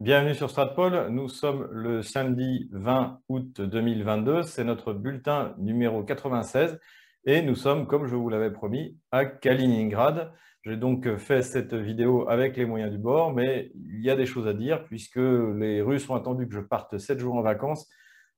Bienvenue sur Stratpol, nous sommes le samedi 20 août 2022, c'est notre bulletin numéro 96 et nous sommes, comme je vous l'avais promis, à Kaliningrad. J'ai donc fait cette vidéo avec les moyens du bord, mais il y a des choses à dire puisque les Russes ont attendu que je parte 7 jours en vacances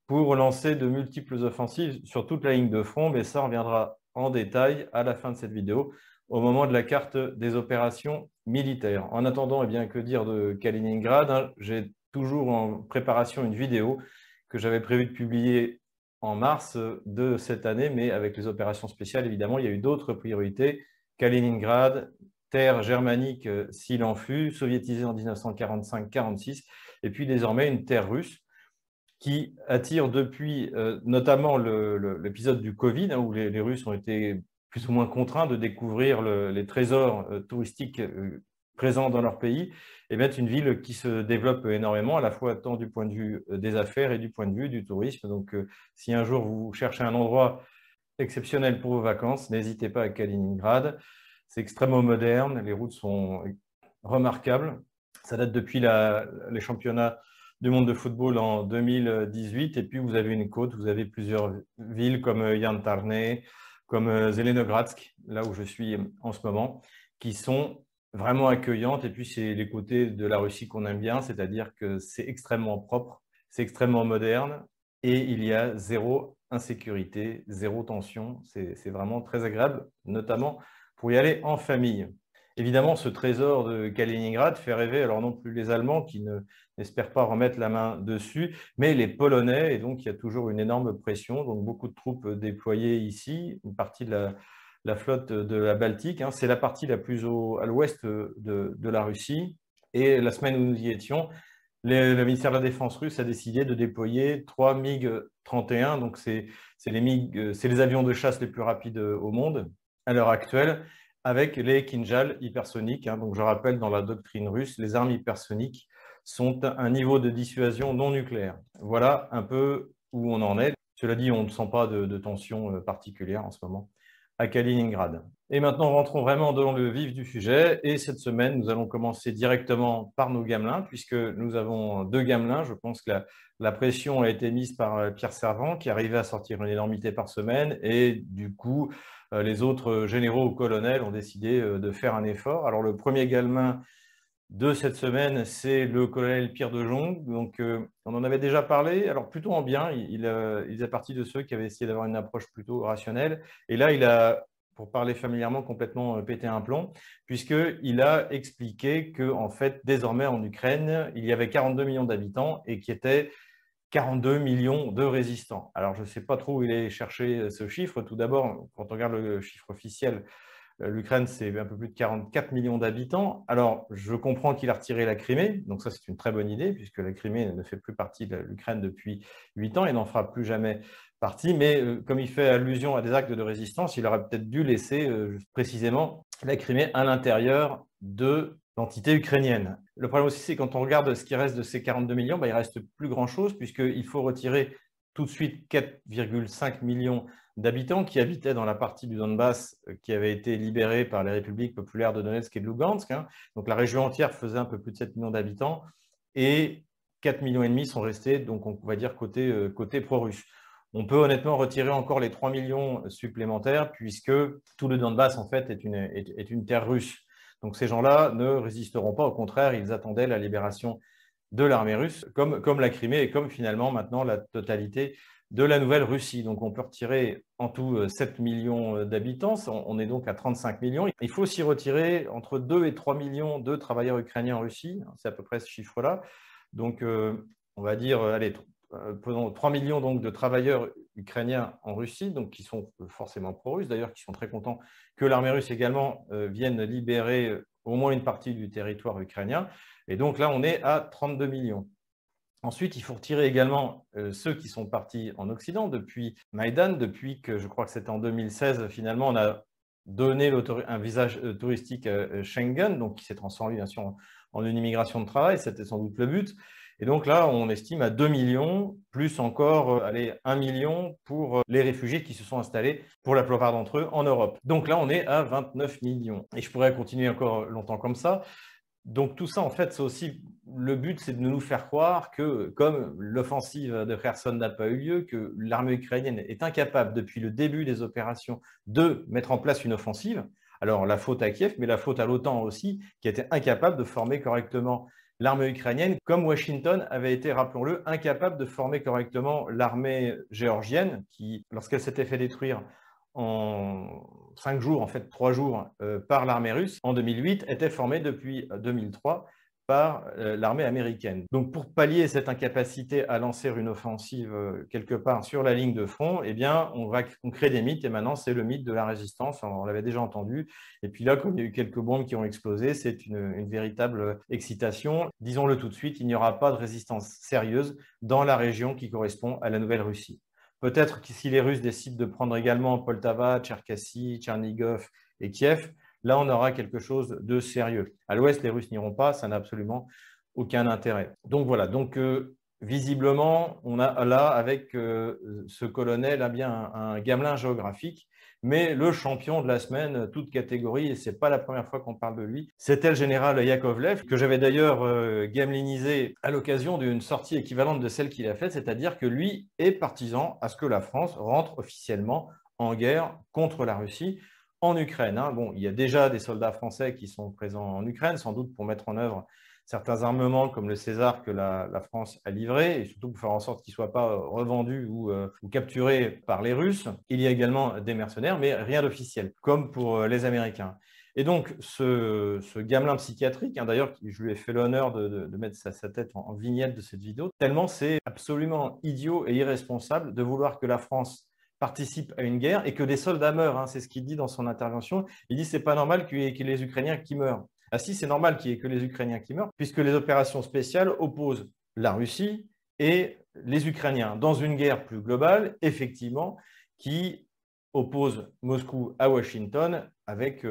pour lancer de multiples offensives sur toute la ligne de front, mais ça on reviendra en détail à la fin de cette vidéo, au moment de la carte des opérations militaires. En attendant, eh bien, que dire de Kaliningrad, hein, j'ai toujours en préparation une vidéo que j'avais prévu de publier en mars de cette année, mais avec les opérations spéciales, évidemment, il y a eu d'autres priorités. Kaliningrad, terre germanique s'il en fut, soviétisée en 1945-46, et puis désormais une terre russe qui attire depuis notamment l'épisode du Covid, hein, où les Russes ont été plus ou moins contraints de découvrir les trésors touristiques présents dans leur pays, et bien c'est une ville qui se développe énormément, à la fois tant du point de vue des affaires et du point de vue du tourisme. Donc si un jour vous cherchez un endroit exceptionnel pour vos vacances, n'hésitez pas à Kaliningrad. C'est extrêmement moderne, les routes sont remarquables. Ça date depuis les championnats du monde de football en 2018, et puis vous avez une côte, vous avez plusieurs villes comme Yantarné, comme Zelenogradsk, là où je suis en ce moment, qui sont vraiment accueillantes. Et puis, c'est les côtés de la Russie qu'on aime bien, c'est-à-dire que c'est extrêmement propre, c'est extrêmement moderne, et il y a zéro insécurité, zéro tension. C'est vraiment très agréable, notamment pour y aller en famille. Évidemment, ce trésor de Kaliningrad fait rêver, alors non plus les Allemands qui n'espèrent pas remettre la main dessus, mais les Polonais, et donc il y a toujours une énorme pression, donc beaucoup de troupes déployées ici, une partie de la flotte de la Baltique, hein, c'est la partie la plus à l'ouest de la Russie, et la semaine où nous y étions, le ministère de la Défense russe a décidé de déployer 3 MiG-31, donc c'est les avions de chasse les plus rapides au monde à l'heure actuelle, avec les Kinjal hypersoniques. Donc, je rappelle, dans la doctrine russe, les armes hypersoniques sont un niveau de dissuasion non nucléaire. Voilà un peu où on en est. Cela dit, on ne sent pas de tension particulière en ce moment à Kaliningrad. Et maintenant, rentrons vraiment dans le vif du sujet. Et cette semaine, nous allons commencer directement par nos gamelins, puisque nous avons deux gamelins. Je pense que la pression a été mise par Pierre Servant, qui arrivait à sortir une énormité par semaine. Et du coup, les autres généraux ou colonels ont décidé de faire un effort. Alors, le premier galemin de cette semaine, c'est le colonel Pierre de Jong. Donc, on en avait déjà parlé, alors plutôt en bien. Il faisait partie de ceux qui avaient essayé d'avoir une approche plutôt rationnelle. Et là, il a, pour parler familièrement, complètement pété un plomb, puisqu'il a expliqué qu'en fait, désormais en Ukraine, il y avait 42 millions d'habitants et qui étaient 42 millions de résistants. Alors, je ne sais pas trop où il est cherché ce chiffre. Tout d'abord, quand on regarde le chiffre officiel, l'Ukraine, c'est un peu plus de 44 millions d'habitants. Alors, je comprends qu'il a retiré la Crimée. Donc ça, c'est une très bonne idée, puisque la Crimée ne fait plus partie de l'Ukraine depuis 8 ans et n'en fera plus jamais partie. Mais comme il fait allusion à des actes de résistance, il aurait peut-être dû laisser précisément la Crimée à l'intérieur de l'entité ukrainienne. Le problème aussi, c'est quand on regarde ce qui reste de ces 42 millions, il ne reste plus grand-chose, puisqu'il faut retirer tout de suite 4,5 millions d'habitants qui habitaient dans la partie du Donbass qui avait été libérée par les républiques populaires de Donetsk et de Lugansk. Donc la région entière faisait un peu plus de 7 millions d'habitants, et 4,5 millions sont restés, donc on va dire côté pro-russe. On peut honnêtement retirer encore les 3 millions supplémentaires, puisque tout le Donbass en fait est une terre russe. Donc ces gens-là ne résisteront pas, au contraire, ils attendaient la libération de l'armée russe, comme la Crimée et comme finalement maintenant la totalité de la Nouvelle-Russie. Donc on peut retirer en tout 7 millions d'habitants, on est donc à 35 millions. Il faut s'y retirer entre 2 et 3 millions de travailleurs ukrainiens en Russie, c'est à peu près ce chiffre-là. Donc on va dire, allez, prenons 3 millions donc de travailleurs ukrainiens en Russie, donc qui sont forcément pro-russes, d'ailleurs qui sont très contents que l'armée russe également vienne libérer au moins une partie du territoire ukrainien. Et donc là, on est à 32 millions. Ensuite, il faut retirer également ceux qui sont partis en Occident depuis Maïdan, depuis que je crois que c'était en 2016, finalement, on a donné un visa touristique Schengen, donc qui s'est transformé bien sûr en une immigration de travail, c'était sans doute le but. Et donc là, on estime à 2 millions, plus encore, allez, 1 million pour les réfugiés qui se sont installés, pour la plupart d'entre eux, en Europe. Donc là, on est à 29 millions. Et je pourrais continuer encore longtemps comme ça. Donc tout ça, en fait, c'est aussi le but, c'est de nous faire croire que, comme l'offensive de Kherson n'a pas eu lieu, que l'armée ukrainienne est incapable depuis le début des opérations de mettre en place une offensive. Alors la faute à Kiev, mais la faute à l'OTAN aussi, qui était incapable de former correctement l'armée ukrainienne, comme Washington avait été, rappelons-le, incapable de former correctement l'armée géorgienne, qui, lorsqu'elle s'était fait détruire en 5 jours, en fait 3 jours, par l'armée russe, en 2008, était formée depuis 2003 par l'armée américaine. Donc pour pallier cette incapacité à lancer une offensive quelque part sur la ligne de front, eh bien on crée des mythes, et maintenant c'est le mythe de la résistance, on l'avait déjà entendu, et puis là comme il y a eu quelques bombes qui ont explosé, c'est une véritable excitation. Disons-le tout de suite, il n'y aura pas de résistance sérieuse dans la région qui correspond à la Nouvelle-Russie. Peut-être que si les Russes décident de prendre également Poltava, Tcherkassy, Tchernigov et Kiev, là, on aura quelque chose de sérieux. À l'ouest, les Russes n'iront pas, ça n'a absolument aucun intérêt. Donc voilà, donc visiblement, on a là, avec ce colonel, là, bien un gamelin géographique, mais le champion de la semaine, toute catégorie, et ce n'est pas la première fois qu'on parle de lui, c'était le général Yakovlev, que j'avais d'ailleurs gamelinisé à l'occasion d'une sortie équivalente de celle qu'il a faite, c'est-à-dire que lui est partisan à ce que la France rentre officiellement en guerre contre la Russie, en Ukraine. Bon, il y a déjà des soldats français qui sont présents en Ukraine, sans doute pour mettre en œuvre certains armements comme le César que la France a livré, et surtout pour faire en sorte qu'ils ne soient pas revendus ou capturés par les Russes. Il y a également des mercenaires, mais rien d'officiel, comme pour les Américains. Et donc, ce gamelin psychiatrique, d'ailleurs, je lui ai fait l'honneur de mettre sa tête en vignette de cette vidéo, tellement c'est absolument idiot et irresponsable de vouloir que la France participe à une guerre et que des soldats meurent, c'est ce qu'il dit dans son intervention. Il dit c'est pas normal qu'il y ait que les Ukrainiens qui meurent. Ah si, c'est normal qu'il y ait que les Ukrainiens qui meurent, puisque les opérations spéciales opposent la Russie et les Ukrainiens dans une guerre plus globale, effectivement, qui oppose Moscou à Washington avec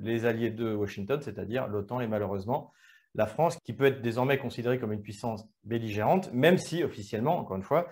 les alliés de Washington, c'est-à-dire l'OTAN et malheureusement la France, qui peut être désormais considérée comme une puissance belligérante, même si officiellement, encore une fois,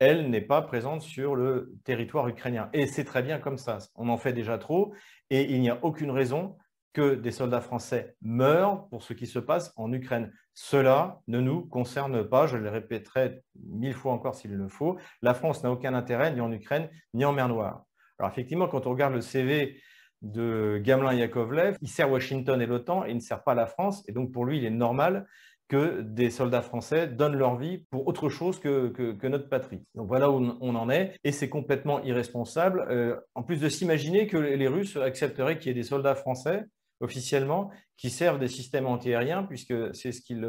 elle n'est pas présente sur le territoire ukrainien. Et c'est très bien comme ça, on en fait déjà trop, et il n'y a aucune raison que des soldats français meurent pour ce qui se passe en Ukraine. Cela ne nous concerne pas, je le répéterai 1000 fois encore s'il le faut, la France n'a aucun intérêt ni en Ukraine, ni en mer Noire. Alors effectivement, quand on regarde le CV de gamelin Yakovlev, il sert Washington et l'OTAN, et il ne sert pas la France, et donc pour lui, il est normal que des soldats français donnent leur vie pour autre chose que notre patrie. Donc voilà où on en est, et c'est complètement irresponsable, en plus de s'imaginer que les Russes accepteraient qu'il y ait des soldats français, officiellement, qui servent des systèmes antiaériens, puisque c'est ce qu'ils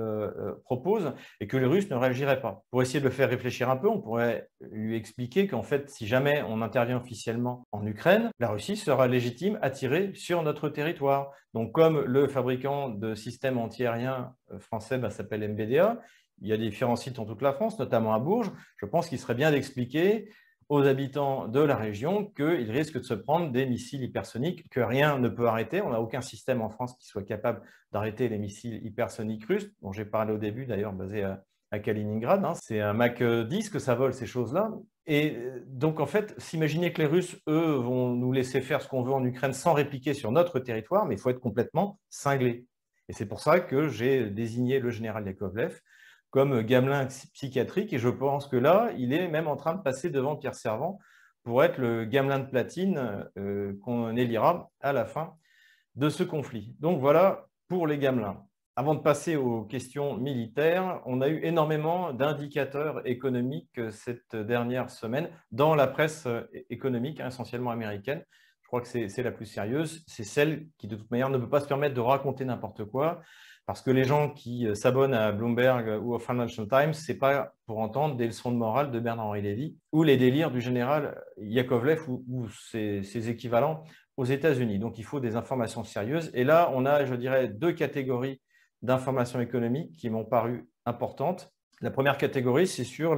proposent, et que les Russes ne réagiraient pas. Pour essayer de le faire réfléchir un peu, on pourrait lui expliquer qu'en fait, si jamais on intervient officiellement en Ukraine, la Russie sera légitime à tirer sur notre territoire. Donc comme le fabricant de systèmes antiaériens français s'appelle MBDA, il y a différents sites en toute la France, notamment à Bourges, je pense qu'il serait bien d'expliquer aux habitants de la région qu'ils risquent de se prendre des missiles hypersoniques que rien ne peut arrêter. On n'a aucun système en France qui soit capable d'arrêter les missiles hypersoniques russes, dont j'ai parlé au début d'ailleurs, basé à Kaliningrad. C'est un Mach 10 que ça vole ces choses-là. Et donc en fait, s'imaginer que les Russes, eux, vont nous laisser faire ce qu'on veut en Ukraine sans répliquer sur notre territoire, mais il faut être complètement cinglé. Et c'est pour ça que j'ai désigné le général Yakovlev comme gamelin psychiatrique, et je pense que là, il est même en train de passer devant Pierre Servant pour être le gamelin de platine qu'on élira à la fin de ce conflit. Donc voilà pour les gamelins. Avant de passer aux questions militaires, on a eu énormément d'indicateurs économiques cette dernière semaine dans la presse économique, essentiellement américaine. Je crois que c'est la plus sérieuse, c'est celle qui de toute manière ne peut pas se permettre de raconter n'importe quoi, parce que les gens qui s'abonnent à Bloomberg ou au Financial Times, ce n'est pas pour entendre des leçons de morale de Bernard-Henri Lévy ou les délires du général Yakovlev ou ses équivalents aux États-Unis. Donc, il faut des informations sérieuses. Et là, on a, je dirais, 2 catégories d'informations économiques qui m'ont paru importantes. La première catégorie, c'est sur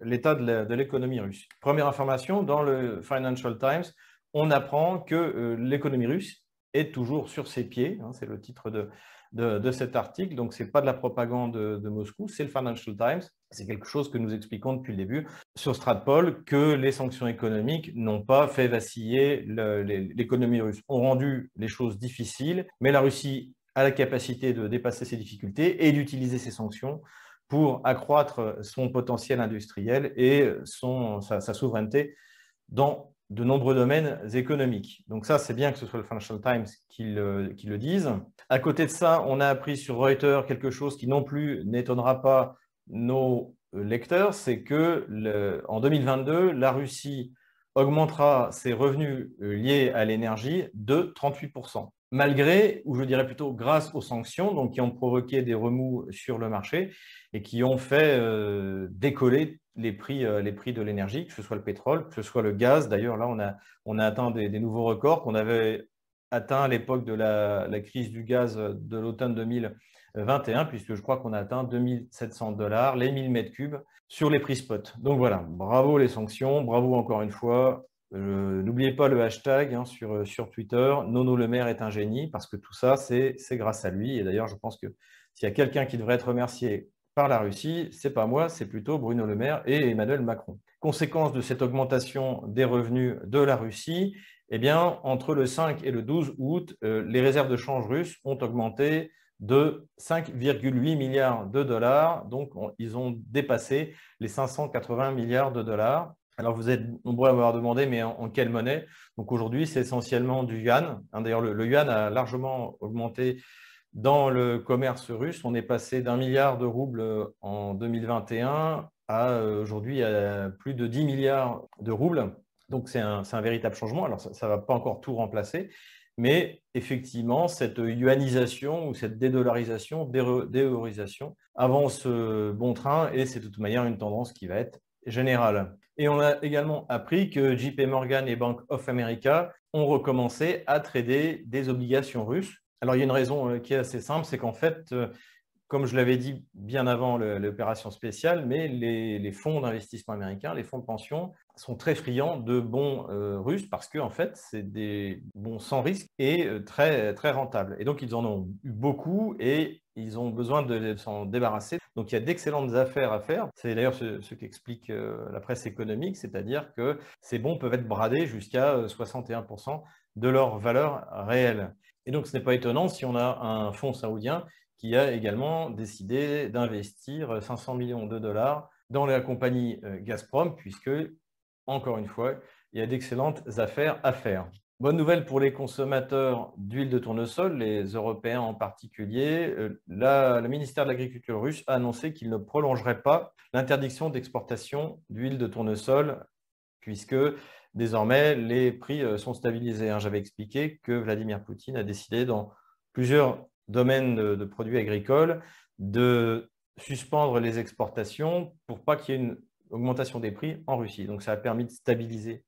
l'état de l'économie russe. Première information, dans le Financial Times, on apprend que l'économie russe est toujours sur ses pieds. C'est le titre de cet article, donc ce n'est pas de la propagande de Moscou, c'est le Financial Times, c'est quelque chose que nous expliquons depuis le début sur Stratpol, que les sanctions économiques n'ont pas fait vaciller l'économie russe, ont rendu les choses difficiles, mais la Russie a la capacité de dépasser ses difficultés et d'utiliser ses sanctions pour accroître son potentiel industriel et sa souveraineté dans de nombreux domaines économiques. Donc ça, c'est bien que ce soit le Financial Times qui le dise. À côté de ça, on a appris sur Reuters quelque chose qui non plus n'étonnera pas nos lecteurs, c'est qu'en 2022, la Russie augmentera ses revenus liés à l'énergie de 38%, malgré, ou je dirais plutôt grâce aux sanctions, donc qui ont provoqué des remous sur le marché et qui ont fait décoller les prix de l'énergie, que ce soit le pétrole, que ce soit le gaz. D'ailleurs, là, on a atteint des nouveaux records qu'on avait atteints à l'époque de la crise du gaz de l'automne 2021, puisque je crois qu'on a atteint 2 700 $, les 1000 mètres cubes sur les prix spot. Donc voilà, bravo les sanctions, bravo encore une fois. N'oubliez pas le hashtag hein, sur Twitter, Nono Le Maire est un génie, parce que tout ça, c'est grâce à lui. Et d'ailleurs, je pense que s'il y a quelqu'un qui devrait être remercié par la Russie, c'est pas moi, c'est plutôt Bruno Le Maire et Emmanuel Macron. Conséquence de cette augmentation des revenus de la Russie, eh bien, entre le 5 et le 12 août, les réserves de change russes ont augmenté de 5,8 milliards $. Donc, ils ont dépassé les 580 milliards $. Alors, vous êtes nombreux à m'avoir demandé, mais en quelle monnaie? Donc, aujourd'hui, c'est essentiellement du yuan. D'ailleurs, le yuan a largement augmenté dans le commerce russe. On est passé d'1 milliard de roubles en 2021 à plus de 10 milliards de roubles. Donc, c'est un véritable changement. Alors, ça ne va pas encore tout remplacer. Mais effectivement, cette yuanisation ou cette dédollarisation, déeuroisation avance bon train et c'est de toute manière une tendance qui va être générale. Et on a également appris que JP Morgan et Bank of America ont recommencé à trader des obligations russes. Alors, il y a une raison qui est assez simple, c'est qu'en fait, comme je l'avais dit bien avant l'opération spéciale, mais les fonds d'investissement américains, les fonds de pension, sont très friands de bons russes parce que en fait, c'est des bons sans risque et très, très rentables. Et donc, ils en ont eu beaucoup et ils ont besoin de s'en débarrasser. Donc, il y a d'excellentes affaires à faire. C'est d'ailleurs ce qu'explique la presse économique, c'est-à-dire que ces bons peuvent être bradés jusqu'à 61% de leur valeur réelle. Et donc, ce n'est pas étonnant si on a un fonds saoudien qui a également décidé d'investir 500 millions de dollars dans la compagnie Gazprom, puisque, encore une fois, il y a d'excellentes affaires à faire. Bonne nouvelle pour les consommateurs d'huile de tournesol, les Européens en particulier. Le ministère de l'Agriculture russe a annoncé qu'il ne prolongerait pas l'interdiction d'exportation d'huile de tournesol, puisque désormais, les prix sont stabilisés. J'avais expliqué que Vladimir Poutine a décidé dans plusieurs domaines de produits agricoles de suspendre les exportations pour pas qu'il y ait une augmentation des prix en Russie. Donc, ça a permis de stabiliser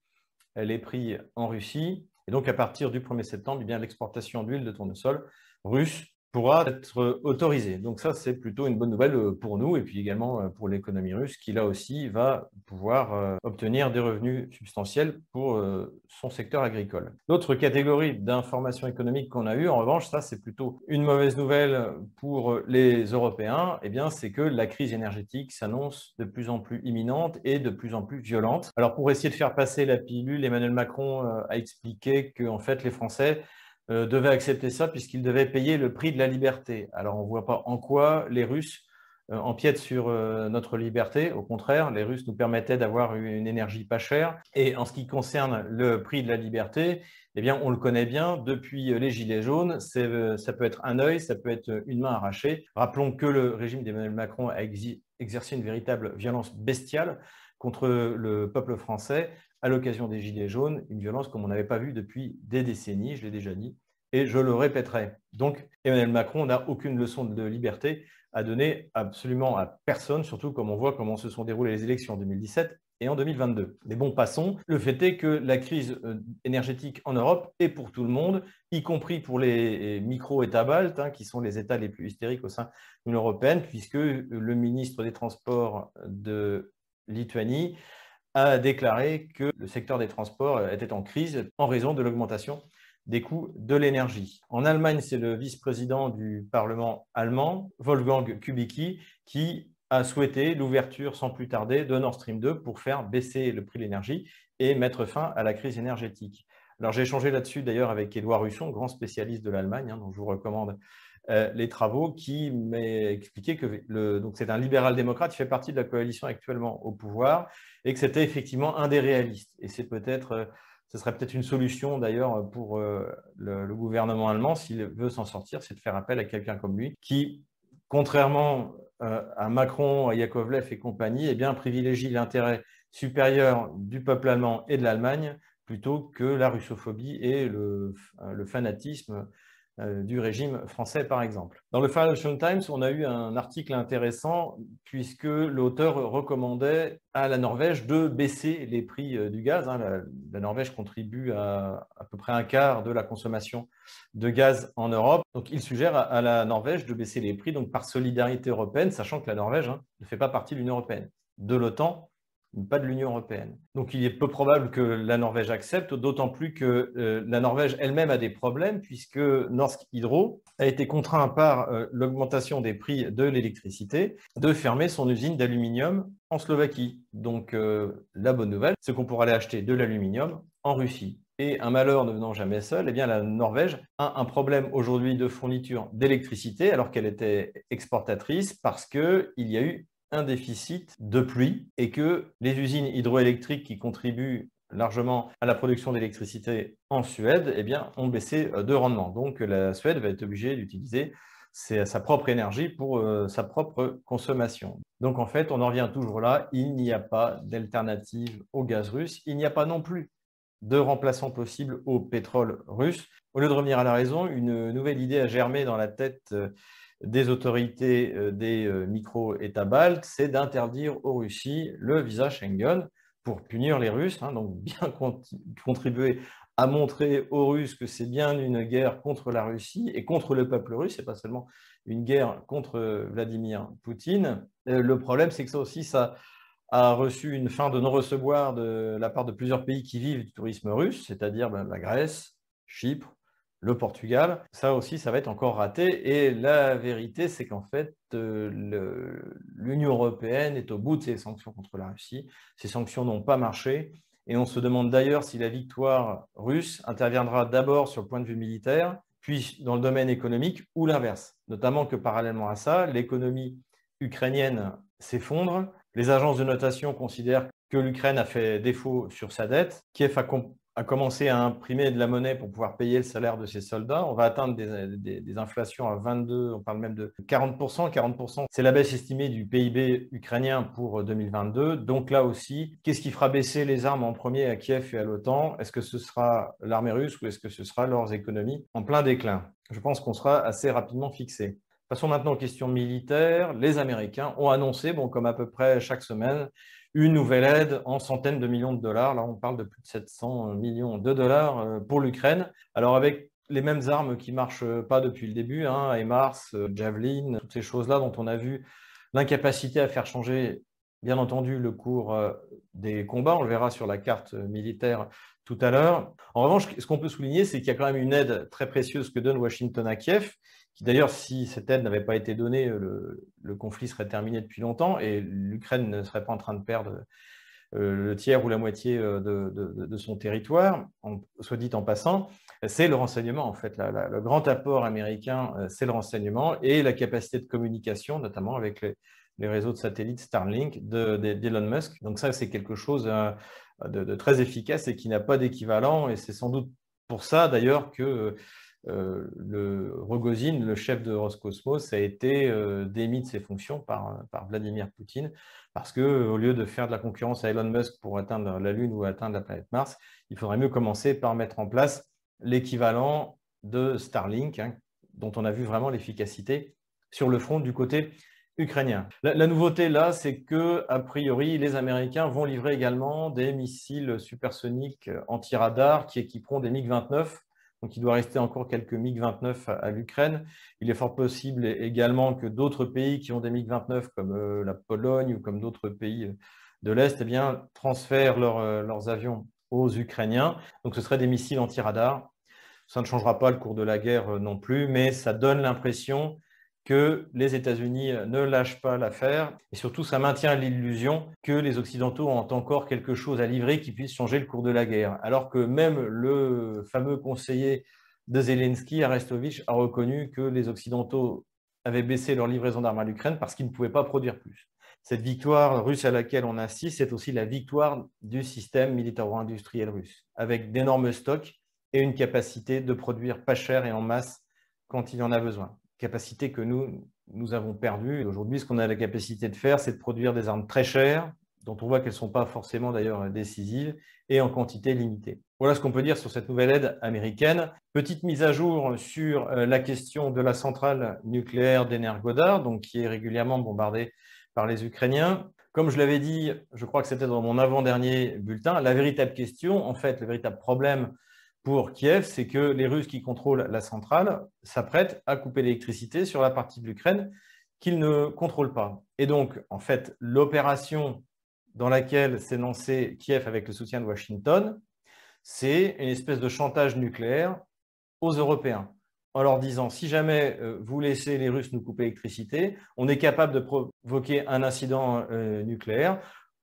les prix en Russie. Et donc, à partir du 1er septembre, eh bien, l'exportation d'huile de tournesol russe pourra être autorisée. Donc ça, c'est plutôt une bonne nouvelle pour nous et puis également pour l'économie russe qui, là aussi, va pouvoir obtenir des revenus substantiels pour son secteur agricole. L'autre catégorie d'informations économiques qu'on a eues, en revanche, ça, c'est plutôt une mauvaise nouvelle pour les Européens, eh bien, c'est que la crise énergétique s'annonce de plus en plus imminente et de plus en plus violente. Alors, pour essayer de faire passer la pilule, Emmanuel Macron a expliqué qu'en fait, les Français devait accepter ça puisqu'il devait payer le prix de la liberté. Alors, on ne voit pas en quoi les Russes empiètent sur notre liberté. Au contraire, les Russes nous permettaient d'avoir une énergie pas chère. Et en ce qui concerne le prix de la liberté, eh bien, on le connaît bien. Depuis les Gilets jaunes, ça peut être un œil, ça peut être une main arrachée. Rappelons que le régime d'Emmanuel Macron a exercé une véritable violence bestiale contre le peuple français à l'occasion des Gilets jaunes, une violence comme on n'avait pas vue depuis des décennies, je l'ai déjà dit, et je le répéterai. Donc, Emmanuel Macron n'a aucune leçon de liberté à donner absolument à personne, surtout comme on voit comment se sont déroulées les élections en 2017 et en 2022. Mais bon, passons. Le fait est que la crise énergétique en Europe est pour tout le monde, y compris pour les micro-États baltes, hein, qui sont les États les plus hystériques au sein de l'Union européenne, puisque le ministre des Transports de Lituanie a déclaré que le secteur des transports était en crise en raison de l'augmentation des coûts de l'énergie. En Allemagne, c'est le vice-président du Parlement allemand, Wolfgang Kubicki, qui a souhaité l'ouverture sans plus tarder de Nord Stream 2 pour faire baisser le prix de l'énergie et mettre fin à la crise énergétique. Alors, j'ai échangé là-dessus d'ailleurs avec Édouard Husson, grand spécialiste de l'Allemagne, hein, dont je vous recommande les travaux qui m'expliquaient que c'est un libéral-démocrate qui fait partie de la coalition actuellement au pouvoir et que c'était effectivement un des réalistes. Et c'est peut-être, ce serait peut-être une solution d'ailleurs pour le gouvernement allemand, s'il veut s'en sortir, c'est de faire appel à quelqu'un comme lui qui, contrairement à Macron, à Yakovlev et compagnie, eh bien, privilégie l'intérêt supérieur du peuple allemand et de l'Allemagne plutôt que la russophobie et le fanatisme du régime français, par exemple. Dans le Financial Times, on a eu un article intéressant puisque l'auteur recommandait à la Norvège de baisser les prix du gaz. La Norvège contribue à peu près un quart de la consommation de gaz en Europe. Donc, il suggère à la Norvège de baisser les prix donc par solidarité européenne, sachant que la Norvège ne fait pas partie de l'Union européenne, de l'OTAN, pas de l'Union européenne. Donc il est peu probable que la Norvège accepte, d'autant plus que la Norvège elle-même a des problèmes, puisque Norsk Hydro a été contraint par l'augmentation des prix de l'électricité de fermer son usine d'aluminium en Slovaquie. Donc la bonne nouvelle, c'est qu'on pourra aller acheter de l'aluminium en Russie. Et un malheur ne venant jamais seul, eh bien, la Norvège a un problème aujourd'hui de fourniture d'électricité, alors qu'elle était exportatrice, parce qu'il y a eu un déficit de pluie et que les usines hydroélectriques qui contribuent largement à la production d'électricité en Suède ont baissé de rendement. Donc la Suède va être obligée d'utiliser sa propre énergie pour sa propre consommation. Donc en fait, on en revient toujours là, il n'y a pas d'alternative au gaz russe, il n'y a pas non plus de remplaçant possible au pétrole russe. Au lieu de revenir à la raison, une nouvelle idée a germé dans la tête des autorités des micro-États baltes, c'est d'interdire aux Russes le visa Schengen pour punir les Russes, donc bien contribuer à montrer aux Russes que c'est bien une guerre contre la Russie et contre le peuple russe, c'est pas seulement une guerre contre Vladimir Poutine. Le problème, c'est que ça aussi, ça a reçu une fin de non-recevoir de la part de plusieurs pays qui vivent du tourisme russe, c'est-à-dire la Grèce, Chypre, le Portugal. Ça aussi, ça va être encore raté. Et la vérité, c'est qu'en fait, l'Union européenne est au bout de ses sanctions contre la Russie. Ces sanctions n'ont pas marché. Et on se demande d'ailleurs si la victoire russe interviendra d'abord sur le point de vue militaire, puis dans le domaine économique, ou l'inverse. Notamment que parallèlement à ça, l'économie ukrainienne s'effondre. Les agences de notation considèrent que l'Ukraine a fait défaut sur sa dette. Kiev a commencé à imprimer de la monnaie pour pouvoir payer le salaire de ses soldats. On va atteindre des inflations à 22, on parle même de 40%. 40%, c'est la baisse estimée du PIB ukrainien pour 2022. Donc là aussi, qu'est-ce qui fera baisser les armes en premier à Kiev et à l'OTAN? Est-ce que ce sera l'armée russe ou est-ce que ce sera leurs économies en plein déclin? Je pense qu'on sera assez rapidement fixé. Passons maintenant aux questions militaires. Les Américains ont annoncé, comme à peu près chaque semaine, une nouvelle aide en centaines de millions de dollars. Là, on parle de plus de 700 millions de dollars pour l'Ukraine. Alors, avec les mêmes armes qui ne marchent pas depuis le début, HIMARS, Javelin, toutes ces choses-là dont on a vu l'incapacité à faire changer, bien entendu, le cours des combats. On le verra sur la carte militaire tout à l'heure. En revanche, ce qu'on peut souligner, c'est qu'il y a quand même une aide très précieuse que donne Washington à Kiev, qui d'ailleurs, si cette aide n'avait pas été donnée, le conflit serait terminé depuis longtemps et l'Ukraine ne serait pas en train de perdre le tiers ou la moitié de son territoire, soit dit en passant. C'est le renseignement, en fait. Le grand apport américain, c'est le renseignement et la capacité de communication, notamment avec les réseaux de satellites Starlink d'Elon Musk. Donc ça, c'est quelque chose de très efficace et qui n'a pas d'équivalent. Et c'est sans doute pour ça, d'ailleurs, que Rogozin, le chef de Roscosmos, a été démis de ses fonctions par Vladimir Poutine parce qu'au lieu de faire de la concurrence à Elon Musk pour atteindre la Lune ou atteindre la planète Mars, il faudrait mieux commencer par mettre en place l'équivalent de Starlink, dont on a vu vraiment l'efficacité sur le front du côté ukrainien. La nouveauté là, c'est que a priori, les Américains vont livrer également des missiles supersoniques anti-radar qui équiperont des MiG-29. Donc, il doit rester encore quelques MiG-29 à l'Ukraine. Il est fort possible également que d'autres pays qui ont des MiG-29, comme la Pologne ou comme d'autres pays de l'Est, transfèrent leurs avions aux Ukrainiens. Donc, ce seraient des missiles anti-radar. Ça ne changera pas le cours de la guerre non plus, mais ça donne l'impression que les États-Unis ne lâchent pas l'affaire. Et surtout, ça maintient l'illusion que les Occidentaux ont encore quelque chose à livrer qui puisse changer le cours de la guerre. Alors que même le fameux conseiller de Zelensky, Arestovitch a reconnu que les Occidentaux avaient baissé leur livraison d'armes à l'Ukraine parce qu'ils ne pouvaient pas produire plus. Cette victoire russe à laquelle on assiste, c'est aussi la victoire du système militaro-industriel russe, avec d'énormes stocks et une capacité de produire pas cher et en masse quand il y en a besoin. Capacité que nous avons perdue. Aujourd'hui, ce qu'on a la capacité de faire, c'est de produire des armes très chères, dont on voit qu'elles ne sont pas forcément d'ailleurs décisives, et en quantité limitée. Voilà ce qu'on peut dire sur cette nouvelle aide américaine. Petite mise à jour sur la question de la centrale nucléaire d'Energodar, donc qui est régulièrement bombardée par les Ukrainiens. Comme je l'avais dit, je crois que c'était dans mon avant-dernier bulletin, la véritable question, en fait, le véritable problème pour Kiev, c'est que les Russes qui contrôlent la centrale s'apprêtent à couper l'électricité sur la partie de l'Ukraine qu'ils ne contrôlent pas. Et donc, en fait, l'opération dans laquelle s'est lancé Kiev avec le soutien de Washington, c'est une espèce de chantage nucléaire aux Européens, en leur disant, si jamais vous laissez les Russes nous couper l'électricité, on est capable de provoquer un incident nucléaire,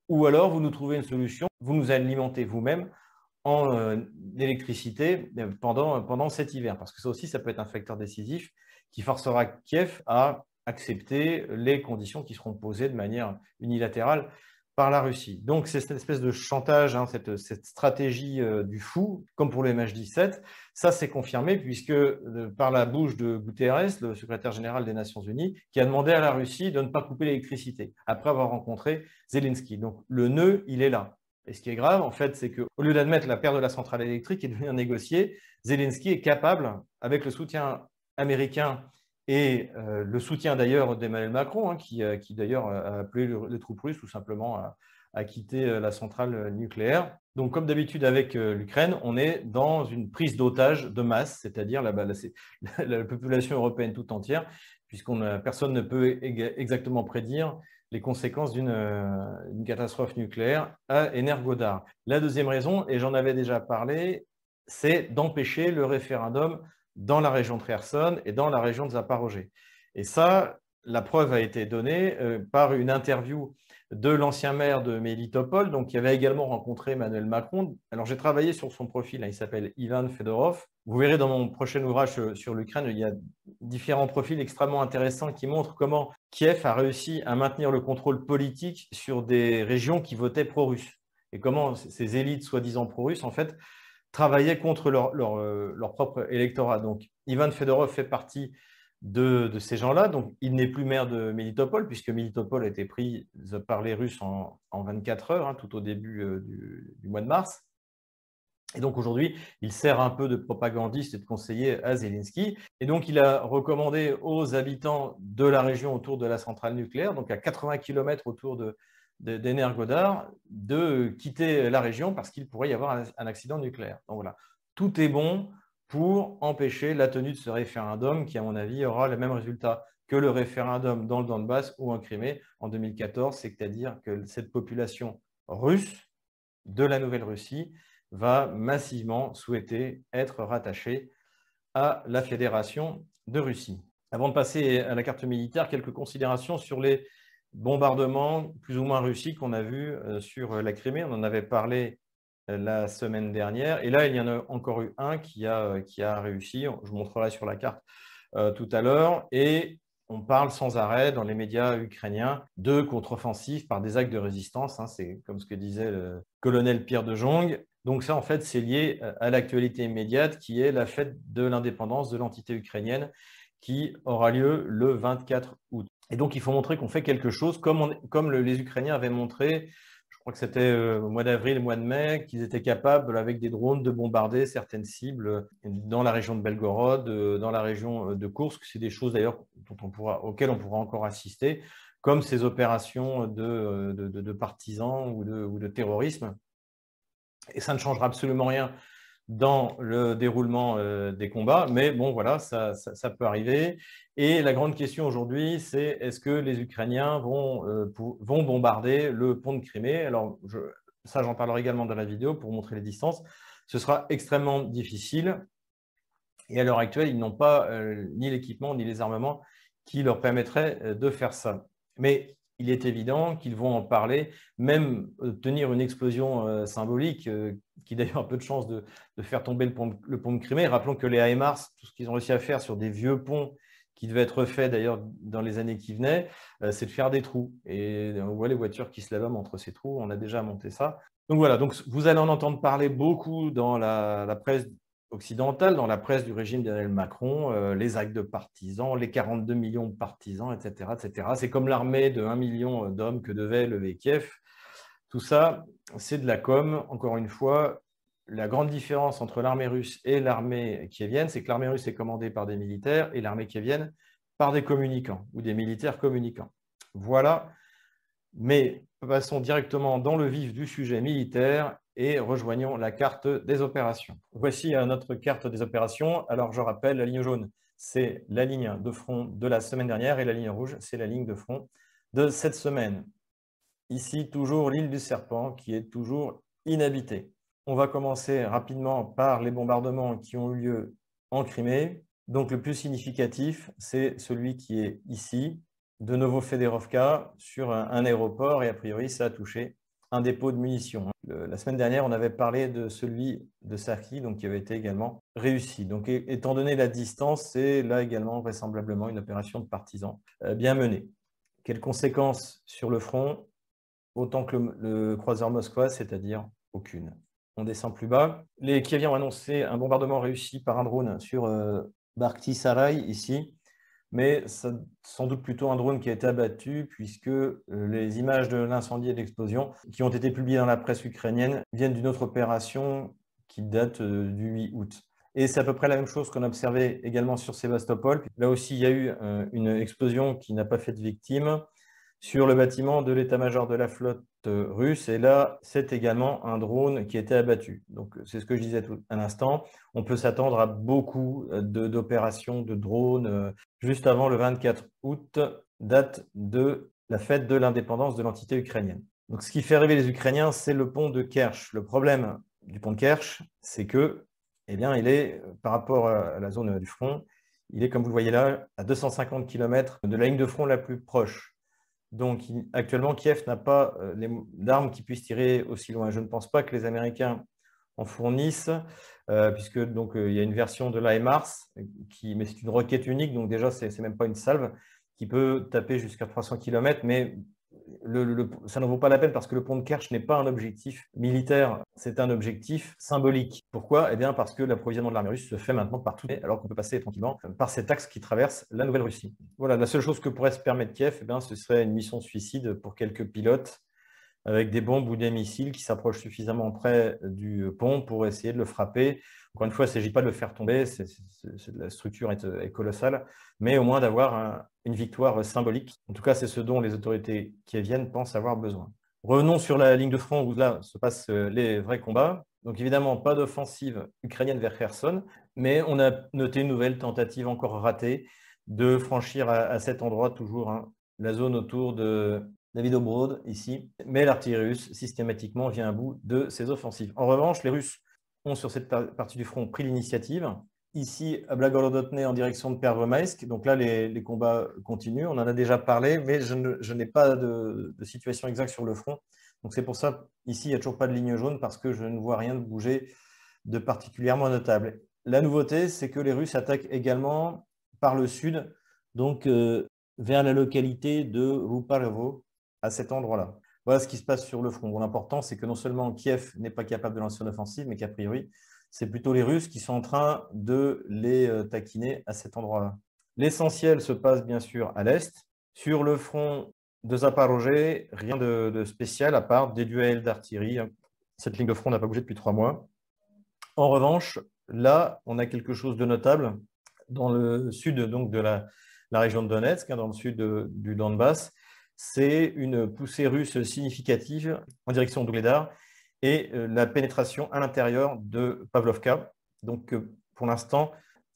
ou alors vous nous trouvez une solution, vous nous alimentez vous-même en électricité pendant cet hiver, parce que ça aussi, ça peut être un facteur décisif qui forcera Kiev à accepter les conditions qui seront posées de manière unilatérale par la Russie. Donc c'est cette espèce de chantage, hein, cette stratégie du fou, comme pour le MH17, ça c'est confirmé puisque par la bouche de Guterres, le secrétaire général des Nations Unies, qui a demandé à la Russie de ne pas couper l'électricité, après avoir rencontré Zelensky. Donc le nœud, il est là. Et ce qui est grave, en fait, c'est qu'au lieu d'admettre la perte de la centrale électrique et de venir négocier, Zelensky est capable, avec le soutien américain et le soutien d'ailleurs d'Emmanuel Macron, hein, qui d'ailleurs a appelé les troupes russes tout simplement à quitter la centrale nucléaire. Donc comme d'habitude avec l'Ukraine, on est dans une prise d'otage de masse, c'est-à-dire la population européenne tout entière, puisqu'on personne ne peut exactement prédire les conséquences d'une catastrophe nucléaire à Energodar. La deuxième raison, et j'en avais déjà parlé, c'est d'empêcher le référendum dans la région de Kherson et dans la région de Zaporojié. Et ça, la preuve a été donnée par une interview de l'ancien maire de Melitopol, donc qui avait également rencontré Emmanuel Macron. Alors j'ai travaillé sur son profil, hein, il s'appelle Ivan Fedorov. Vous verrez dans mon prochain ouvrage sur l'Ukraine, il y a différents profils extrêmement intéressants qui montrent comment Kiev a réussi à maintenir le contrôle politique sur des régions qui votaient pro-russe et comment ces élites soi-disant pro-russes, en fait, travaillaient contre leur propre électorat. Donc Ivan Fedorov fait partie de ces gens-là. Donc, il n'est plus maire de Melitopol, puisque Melitopol a été pris par les Russes en 24 heures, hein, tout au début du mois de mars. Et donc, aujourd'hui, il sert un peu de propagandiste et de conseiller à Zelensky. Et donc, il a recommandé aux habitants de la région autour de la centrale nucléaire, donc à 80 km autour d'Energodar, de quitter la région parce qu'il pourrait y avoir un accident nucléaire. Donc, voilà, tout est bon pour empêcher la tenue de ce référendum qui, à mon avis, aura le même résultat que le référendum dans le Donbass ou en Crimée en 2014, c'est-à-dire que cette population russe de la Nouvelle-Russie va massivement souhaiter être rattachée à la Fédération de Russie. Avant de passer à la carte militaire, quelques considérations sur les bombardements plus ou moins russes qu'on a vus sur la Crimée. On en avait parlé la semaine dernière, et là il y en a encore eu un qui a réussi, je vous montrerai sur la carte tout à l'heure, et on parle sans arrêt dans les médias ukrainiens de contre-offensives par des actes de résistance, hein, c'est comme ce que disait le colonel Pierre de Jong, donc ça en fait c'est lié à l'actualité immédiate qui est la fête de l'indépendance de l'entité ukrainienne qui aura lieu le 24 août. Et donc il faut montrer qu'on fait quelque chose comme les Ukrainiens avaient montré. Je crois que c'était au mois d'avril, mois de mai, qu'ils étaient capables, avec des drones, de bombarder certaines cibles dans la région de Belgorod, dans la région de Koursk. C'est des choses d'ailleurs auxquelles on pourra encore assister, comme ces opérations de partisans ou de terrorisme. Et ça ne changera absolument rien dans le déroulement des combats, mais bon, voilà, ça peut arriver. Et la grande question aujourd'hui, c'est est-ce que les Ukrainiens vont bombarder le pont de Crimée? Alors, ça, j'en parlerai également dans la vidéo pour montrer les distances. Ce sera extrêmement difficile. Et à l'heure actuelle, ils n'ont pas ni l'équipement ni les armements qui leur permettraient de faire ça. Mais il est évident qu'ils vont en parler, même obtenir une explosion symbolique qui d'ailleurs a peu de chance de faire tomber le pont de Crimée. Rappelons que les HIMARS, tout ce qu'ils ont réussi à faire sur des vieux ponts qui devaient être faits d'ailleurs dans les années qui venaient, c'est de faire des trous. Et on voit les voitures qui se lavent entre ces trous, on a déjà monté ça. Donc voilà, donc vous allez en entendre parler beaucoup dans la presse occidentale, dans la presse du régime d'Emmanuel Macron, les actes de partisans, les 42 millions de partisans, etc. etc. C'est comme l'armée de 1 million d'hommes que devait lever Kiev. Tout ça, c'est de la com. Encore une fois, la grande différence entre l'armée russe et l'armée kievienne, c'est que l'armée russe est commandée par des militaires et l'armée kievienne par des communicants ou des militaires communicants. Voilà, mais passons directement dans le vif du sujet militaire et rejoignons la carte des opérations. Voici notre carte des opérations. Alors, je rappelle, la ligne jaune, c'est la ligne de front de la semaine dernière et la ligne rouge, c'est la ligne de front de cette semaine. Ici, toujours l'île du Serpent qui est toujours inhabitée. On va commencer rapidement par les bombardements qui ont eu lieu en Crimée. Donc, le plus significatif, c'est celui qui est ici, de Nouvelle-Russie, sur un aéroport, et a priori, ça a touché un dépôt de munitions. La semaine dernière, on avait parlé de celui de Sarki, donc qui avait été également réussi. Donc, étant donné la distance, c'est là également vraisemblablement une opération de partisans bien menée. Quelles conséquences sur le front? Autant que le croiseur Moskva, c'est-à-dire aucune. On descend plus bas. Les Kieviens ont annoncé un bombardement réussi par un drone sur Bakhtisaraï, ici, mais c'est sans doute plutôt un drone qui a été abattu, puisque les images de l'incendie et de l'explosion qui ont été publiées dans la presse ukrainienne viennent d'une autre opération qui date du 8 août. Et c'est à peu près la même chose qu'on observait également sur Sébastopol. Là aussi, il y a eu une explosion qui n'a pas fait de victimes sur le bâtiment de l'état-major de la flotte russe. Et là, c'est également un drone qui a été abattu. Donc, c'est ce que je disais à l'instant. On peut s'attendre à beaucoup d'opérations de drones juste avant le 24 août, date de la fête de l'indépendance de l'entité ukrainienne. Donc, ce qui fait rêver les Ukrainiens, c'est le pont de Kerch. Le problème du pont de Kerch, c'est que, eh bien, il est, par rapport à la zone du front, il est, comme vous le voyez là, à 250 km de la ligne de front la plus proche. Donc, actuellement, Kiev n'a pas d'armes qui puissent tirer aussi loin. Je ne pense pas que les Américains en fournissent, puisque donc, il y a une version de l'HIMARS, mais c'est une roquette unique, donc déjà, ce n'est même pas une salve, qui peut taper jusqu'à 300 km, mais ça n'en vaut pas la peine parce que le pont de Kerch n'est pas un objectif militaire, c'est un objectif symbolique. Pourquoi? Eh bien, parce que l'approvisionnement de l'armée russe se fait maintenant partout, alors qu'on peut passer tranquillement par cet axe qui traverse la Nouvelle-Russie. Voilà, la seule chose que pourrait se permettre Kiev, eh bien, ce serait une mission suicide pour quelques pilotes avec des bombes ou des missiles qui s'approchent suffisamment près du pont pour essayer de le frapper. Encore une fois, il ne s'agit pas de le faire tomber, la structure est colossale, mais au moins d'avoir une victoire symbolique. En tout cas, c'est ce dont les autorités kieviennes pensent avoir besoin. Revenons sur la ligne de front où là se passent les vrais combats. Donc évidemment, pas d'offensive ukrainienne vers Kherson, mais on a noté une nouvelle tentative encore ratée de franchir à cet endroit toujours la zone autour de Davidobroad, ici. Mais l'artillerie russe, systématiquement, vient à bout de ces offensives. En revanche, les Russes ont sur cette partie du front pris l'initiative. Ici, à Belgorod en direction de Pervomaisk. Donc là, les combats continuent. On en a déjà parlé, mais je n'ai pas de situation exacte sur le front. Donc c'est pour ça, ici, il n'y a toujours pas de ligne jaune parce que je ne vois rien de bouger de particulièrement notable. La nouveauté, c'est que les Russes attaquent également par le sud, donc vers la localité de Ruparevo, à cet endroit-là. Voilà ce qui se passe sur le front. Bon, l'important, c'est que non seulement Kiev n'est pas capable de lancer une offensive, mais qu'a priori, c'est plutôt les Russes qui sont en train de les taquiner à cet endroit-là. L'essentiel se passe bien sûr à l'est. Sur le front de Zaporojié, rien de spécial à part des duels d'artillerie. Cette ligne de front n'a pas bougé depuis 3 mois. En revanche, là, on a quelque chose de notable dans le sud donc, de la région de Donetsk, dans le sud du Donbass. C'est une poussée russe significative en direction de Soledar et la pénétration à l'intérieur de Pavlovka. Donc, pour l'instant,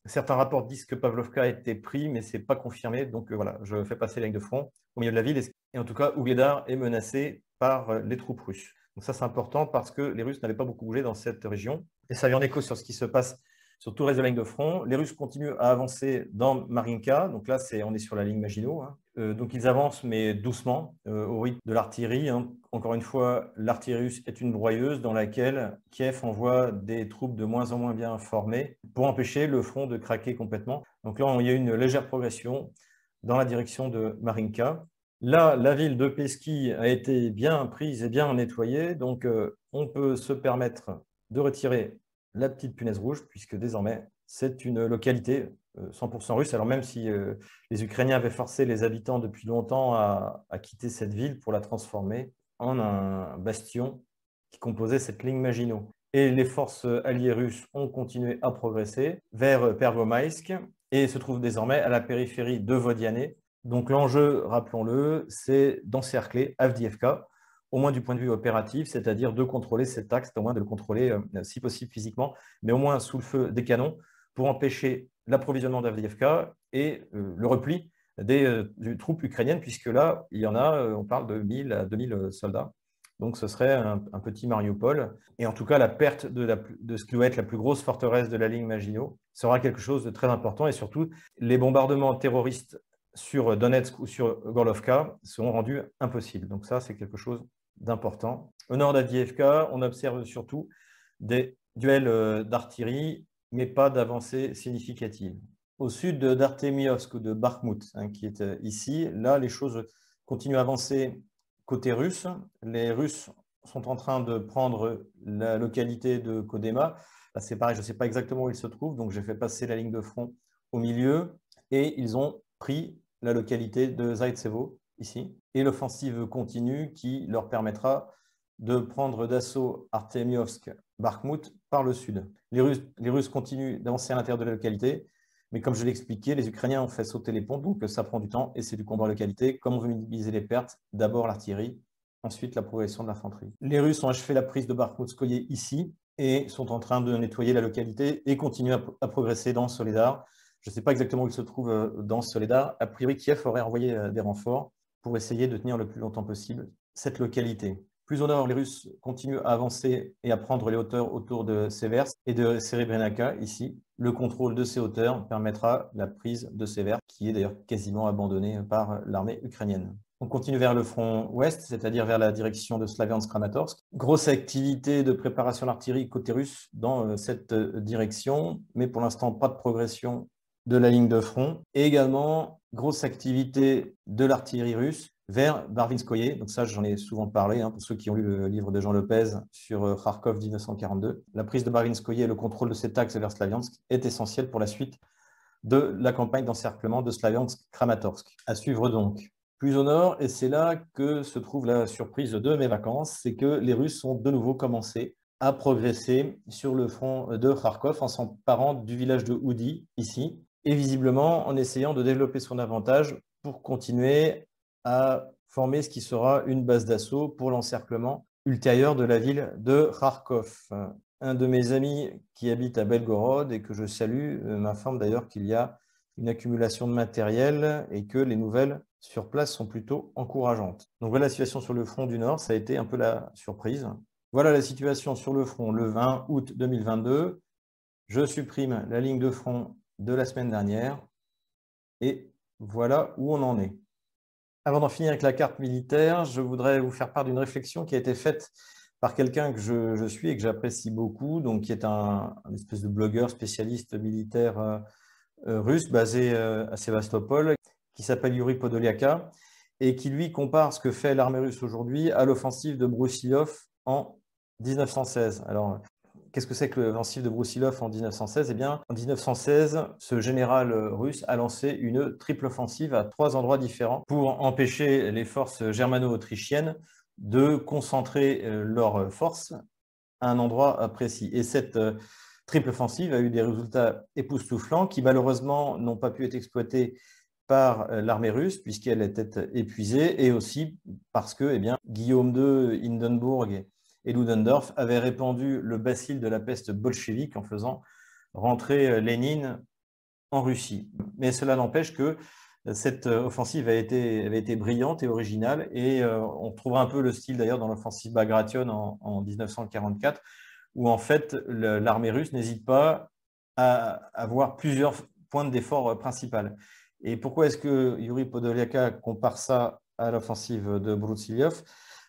certains rapports disent que Pavlovka a été pris, mais ce n'est pas confirmé. Donc, voilà, je fais passer la ligne de front au milieu de la ville. Et en tout cas, Soledar est menacée par les troupes russes. Donc ça, c'est important parce que les Russes n'avaient pas beaucoup bougé dans cette région. Et ça vient en écho sur ce qui se passe sur tout le reste de la ligne de front. Les Russes continuent à avancer dans Marinka. Donc là, on est sur la ligne Maginot, Donc ils avancent, mais doucement, au rythme de l'artillerie. Hein. Encore une fois, l'artillerie russe est une broyeuse dans laquelle Kiev envoie des troupes de moins en moins bien formées pour empêcher le front de craquer complètement. Donc là, il y a une légère progression dans la direction de Marinka. Là, la ville de Peski a été bien prise et bien nettoyée, donc on peut se permettre de retirer la petite punaise rouge, puisque désormais, c'est une localité 100% russe, alors même si les Ukrainiens avaient forcé les habitants depuis longtemps à quitter cette ville pour la transformer en un bastion qui composait cette ligne Maginot. Et les forces alliées russes ont continué à progresser vers Pervomaisk et se trouvent désormais à la périphérie de Vodiane. Donc l'enjeu, rappelons-le, c'est d'encercler Avdiivka, au moins du point de vue opératif, c'est-à-dire de contrôler cet axe, au moins de le contrôler si possible physiquement, mais au moins sous le feu des canons, pour empêcher l'approvisionnement d'Avdiivka et le repli des troupes ukrainiennes, puisque là, il y en a, on parle de 1000 à 2000 soldats. Donc ce serait un petit Mariupol. Et en tout cas, la perte de ce qui doit être la plus grosse forteresse de la ligne Maginot sera quelque chose de très important. Et surtout, les bombardements terroristes sur Donetsk ou sur Gorlovka seront rendus impossibles. Donc ça, c'est quelque chose d'important. Au nord d'Avdiivka, on observe surtout des duels d'artillerie, mais pas d'avancée significative. Au sud d'Artemiovsk ou de Bakhmout, hein, qui est ici, là, les choses continuent à avancer côté russe. Les Russes sont en train de prendre la localité de Kodema. C'est pareil, je ne sais pas exactement où ils se trouvent, donc j'ai fait passer la ligne de front au milieu, et ils ont pris la localité de Zaitsevo, ici. Et l'offensive continue qui leur permettra de prendre d'assaut Artemiovsk, Bakhmout par le sud. Les Russes continuent d'avancer à l'intérieur de la localité, mais comme je l'expliquais, les Ukrainiens ont fait sauter les ponts, donc ça prend du temps et c'est du combat en localité. Comme on veut minimiser les pertes, d'abord l'artillerie, ensuite la progression de l'infanterie. Les Russes ont achevé la prise de Barvinskoye ici et sont en train de nettoyer la localité et continuent à progresser dans Soledar. Je ne sais pas exactement où ils se trouvent dans Soledar. A priori, Kiev aurait envoyé des renforts pour essayer de tenir le plus longtemps possible cette localité. Plus au nord, les Russes continuent à avancer et à prendre les hauteurs autour de Sieversk et de Serebrenaka, ici. Le contrôle de ces hauteurs permettra la prise de Sieversk, qui est d'ailleurs quasiment abandonnée par l'armée ukrainienne. On continue vers le front ouest, c'est-à-dire vers la direction de Slaviansk-Kramatorsk. Grosse activité de préparation d'artillerie côté russe dans cette direction, mais pour l'instant, pas de progression de la ligne de front. Et également, grosse activité de l'artillerie russe vers Barvinskoye, donc ça j'en ai souvent parlé, hein, pour ceux qui ont lu le livre de Jean Lopez sur Kharkov 1942. La prise de Barvinskoye et le contrôle de cet axe vers Slaviansk est essentiel pour la suite de la campagne d'encerclement de Slaviansk-Kramatorsk. À suivre donc. Plus au nord, et c'est là que se trouve la surprise de mes vacances, c'est que les Russes ont de nouveau commencé à progresser sur le front de Kharkov en s'emparant du village de Oudy, ici, et visiblement en essayant de développer son avantage pour continuer à former ce qui sera une base d'assaut pour l'encerclement ultérieur de la ville de Kharkov. Un de mes amis qui habite à Belgorod et que je salue m'informe d'ailleurs qu'il y a une accumulation de matériel et que les nouvelles sur place sont plutôt encourageantes. Donc voilà la situation sur le front du Nord, ça a été un peu la surprise. Voilà la situation sur le front le 20 août 2022. Je supprime la ligne de front de la semaine dernière et voilà où on en est. Avant d'en finir avec la carte militaire, je voudrais vous faire part d'une réflexion qui a été faite par quelqu'un que je suis et que j'apprécie beaucoup, donc qui est un espèce de blogueur spécialiste militaire russe basé à Sébastopol, qui s'appelle Yuri Podoliaka, et qui lui compare ce que fait l'armée russe aujourd'hui à l'offensive de Brusilov en 1916. Alors, qu'est-ce que c'est que l'offensive de Brusilov en 1916 ? Eh bien, en 1916, ce général russe a lancé une triple offensive à 3 endroits différents pour empêcher les forces germano-autrichiennes de concentrer leurs forces à un endroit précis. Et cette triple offensive a eu des résultats époustouflants qui, malheureusement, n'ont pas pu être exploités par l'armée russe, puisqu'elle était épuisée, et aussi parce que eh bien, Guillaume II, Hindenburg et Ludendorff avait répandu le bacille de la peste bolchevique en faisant rentrer Lénine en Russie. Mais cela n'empêche que cette offensive avait été brillante et originale, et on trouvera un peu le style d'ailleurs dans l'offensive Bagration en 1944, où en fait l'armée russe n'hésite pas à avoir plusieurs points d'effort principales. Et pourquoi est-ce que Yuri Podoliaka compare ça à l'offensive de Brusilov?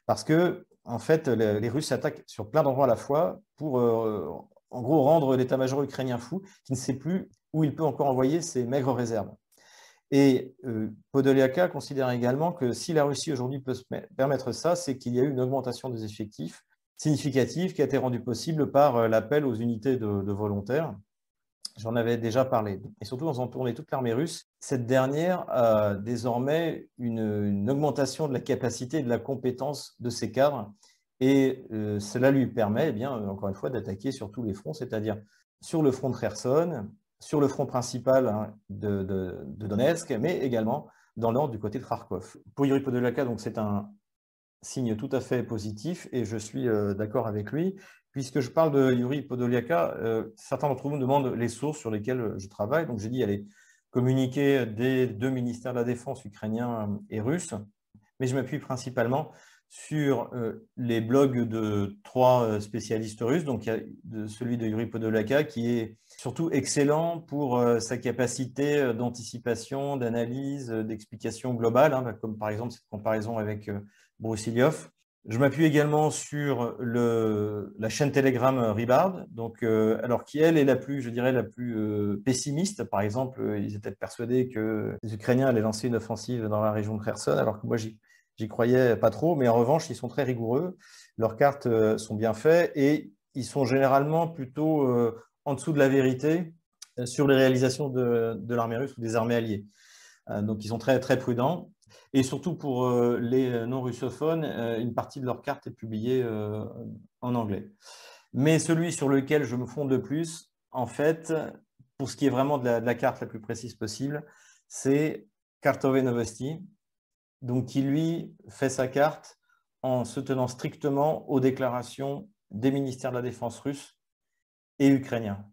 Parce que, en fait, les Russes attaquent sur plein d'endroits à la fois pour, en gros, rendre l'état-major ukrainien fou, qui ne sait plus où il peut encore envoyer ses maigres réserves. Et Podoliaka considère également que si la Russie aujourd'hui peut se permettre ça, c'est qu'il y a eu une augmentation des effectifs significative qui a été rendue possible par l'appel aux unités de volontaires. J'en avais déjà parlé. Et surtout, en faisant tourner toute l'armée russe, cette dernière a désormais une augmentation de la capacité et de la compétence de ses cadres. Et cela lui permet, eh bien, encore une fois, d'attaquer sur tous les fronts, c'est-à-dire sur le front de Kherson, sur le front principal de Donetsk, mais également dans l'ordre du côté de Kharkov. Pour Yuri Podoliaka, donc, c'est un signe tout à fait positif, et je suis d'accord avec lui. Puisque je parle de Yuri Podoliaka, certains d'entre vous me demandent les sources sur lesquelles je travaille. Donc j'ai dit, allez, communiquer des deux ministères de la Défense, ukrainien et russe. Mais je m'appuie principalement sur les blogs de trois spécialistes russes. Donc il y a celui de Yuri Podoliaka qui est surtout excellent pour sa capacité d'anticipation, d'analyse, d'explication globale, hein, comme par exemple cette comparaison avec Brusilov. Je m'appuie également sur la chaîne Telegram Ribard, donc, alors qui elle est la plus, je dirais, la plus pessimiste. Par exemple, ils étaient persuadés que les Ukrainiens allaient lancer une offensive dans la région de Kherson, alors que moi j'y croyais pas trop, mais en revanche ils sont très rigoureux, leurs cartes sont bien faites et ils sont généralement plutôt en dessous de la vérité sur les réalisations de l'armée russe ou des armées alliées. Donc ils sont très, très prudents. Et surtout pour les non-russophones, une partie de leur carte est publiée en anglais. Mais celui sur lequel je me fonde le plus, en fait, pour ce qui est vraiment de la carte la plus précise possible, c'est Kartové Novosti, donc qui lui fait sa carte en se tenant strictement aux déclarations des ministères de la Défense russes et ukrainiens.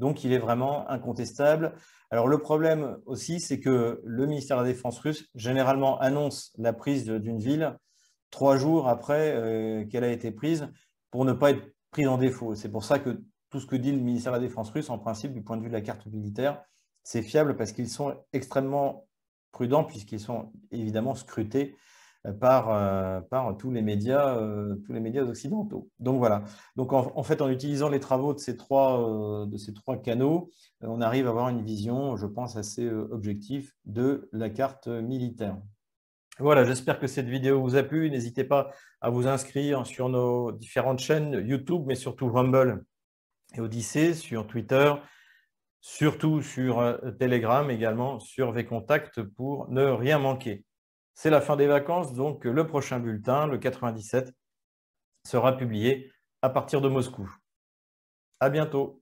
Donc il est vraiment incontestable. Alors le problème aussi, c'est que le ministère de la Défense russe généralement annonce la prise d'une ville 3 jours après qu'elle a été prise pour ne pas être prise en défaut. C'est pour ça que tout ce que dit le ministère de la Défense russe, en principe, du point de vue de la carte militaire, c'est fiable parce qu'ils sont extrêmement prudents puisqu'ils sont évidemment scrutés par tous les médias occidentaux. Donc voilà. Donc en fait, en utilisant les travaux de ces trois canaux, on arrive à avoir une vision, je pense, assez objective de la carte militaire. Voilà, j'espère que cette vidéo vous a plu. N'hésitez pas à vous inscrire sur nos différentes chaînes YouTube, mais surtout Rumble et Odyssée, sur Twitter, surtout sur Telegram, également sur vContact pour ne rien manquer. C'est la fin des vacances, donc le prochain bulletin, le 97, sera publié à partir de Moscou. À bientôt.